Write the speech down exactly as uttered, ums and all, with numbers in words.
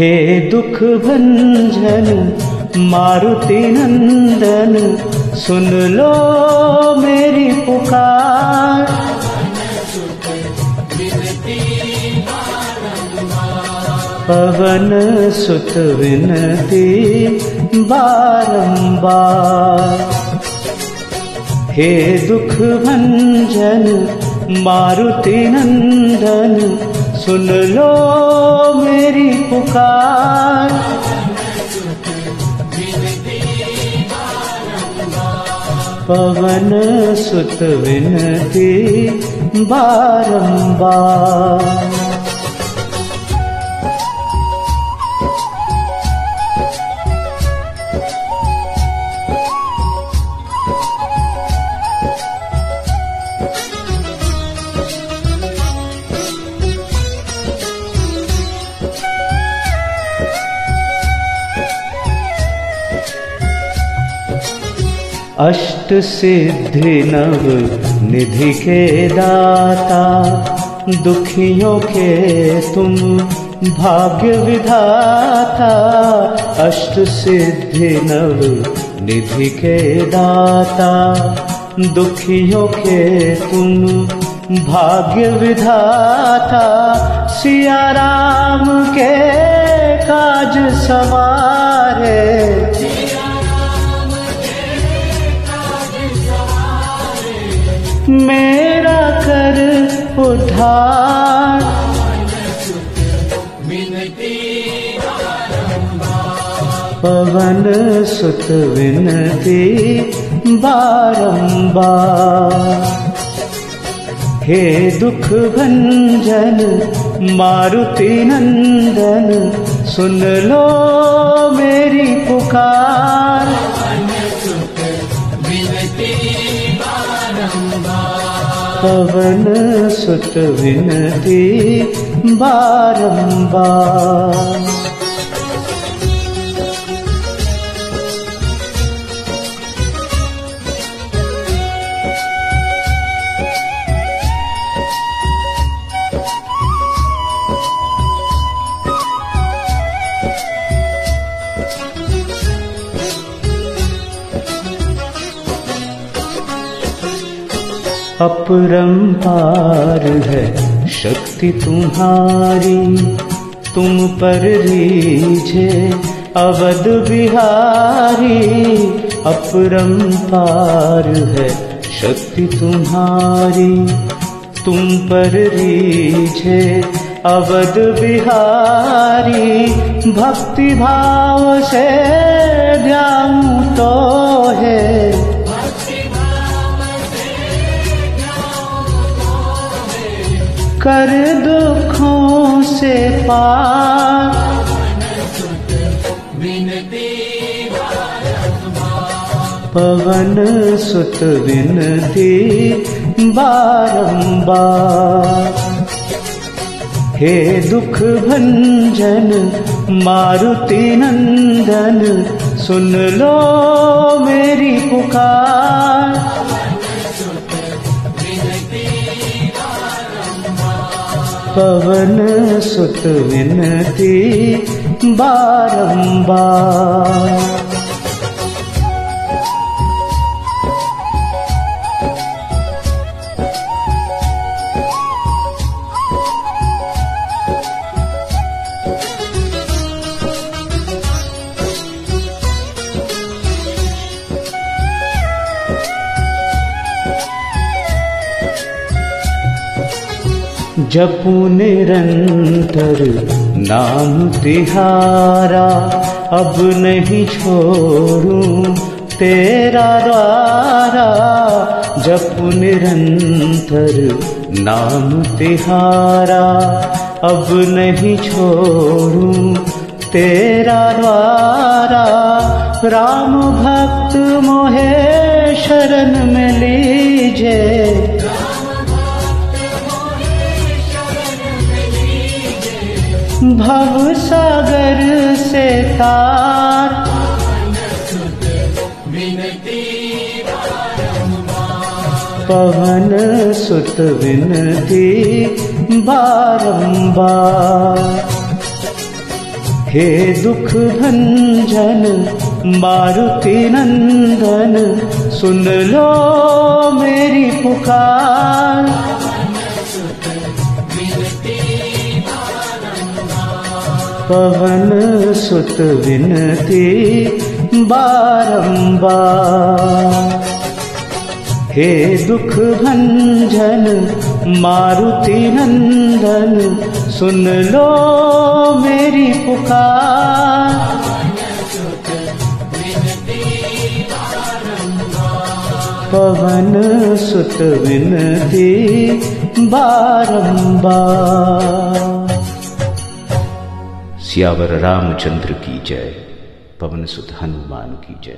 हे दुख भंजन मारुति नंदन सुन लो मेरी पुकार। पवन सुत विनती बारंबार, हे दुख भंजन मारुति नंदन सुन लो मेरी पुकार। पवन सुत विनती बारंबार। अष्ट सिद्धि नव निधि के दाता, दुखियों के तुम भाग्य विधाता। अष्ट सिद्धि नव निधि के दाता, दुखियों के तुम भाग्य विधाता। सिया राम के काज सवारे, मेरा कर उद्धार। पवन सुत विनती बारंबार, हे दुख भंजन मारुति नंदन सुन लो मेरी पुकार। पवन सुत विनती बारंबार। अपरंपार है शक्ति तुम्हारी, तुम पर रीझे अवध बिहारी। अपरंपार है शक्ति तुम्हारी, तुम पर रीझे अवध बिहारी। भक्ति भाव से ध्याऊं तो है, कर दुखों से पार। पवन सुत विनती बारंबार, हे दुख भंजन मारुति नंदन सुन लो मेरी पुकार। पवन सुत विनती बारंबार। जपू निरंतर नाम तिहारा, अब नहीं छोड़ूं तेरा द्वारा। जपू निरंतर नाम तिहारा, अब नहीं छोड़ूं तेरा द्वारा। राम भक्त मोहे शरण में लीजे, भव सागर से तार। पवन सुत विनती बारंबार, हे दुख भंजन मारुति नंदन सुन लो मेरी पुकार। पवन सुत विनती बारंबार, हे दुख भंजन मारुति नंदन सुन लो मेरी पुकार। पवन सुत विनती बारंबार। सियावर रामचंद्र की जय, पवन सुत हनुमान की जय।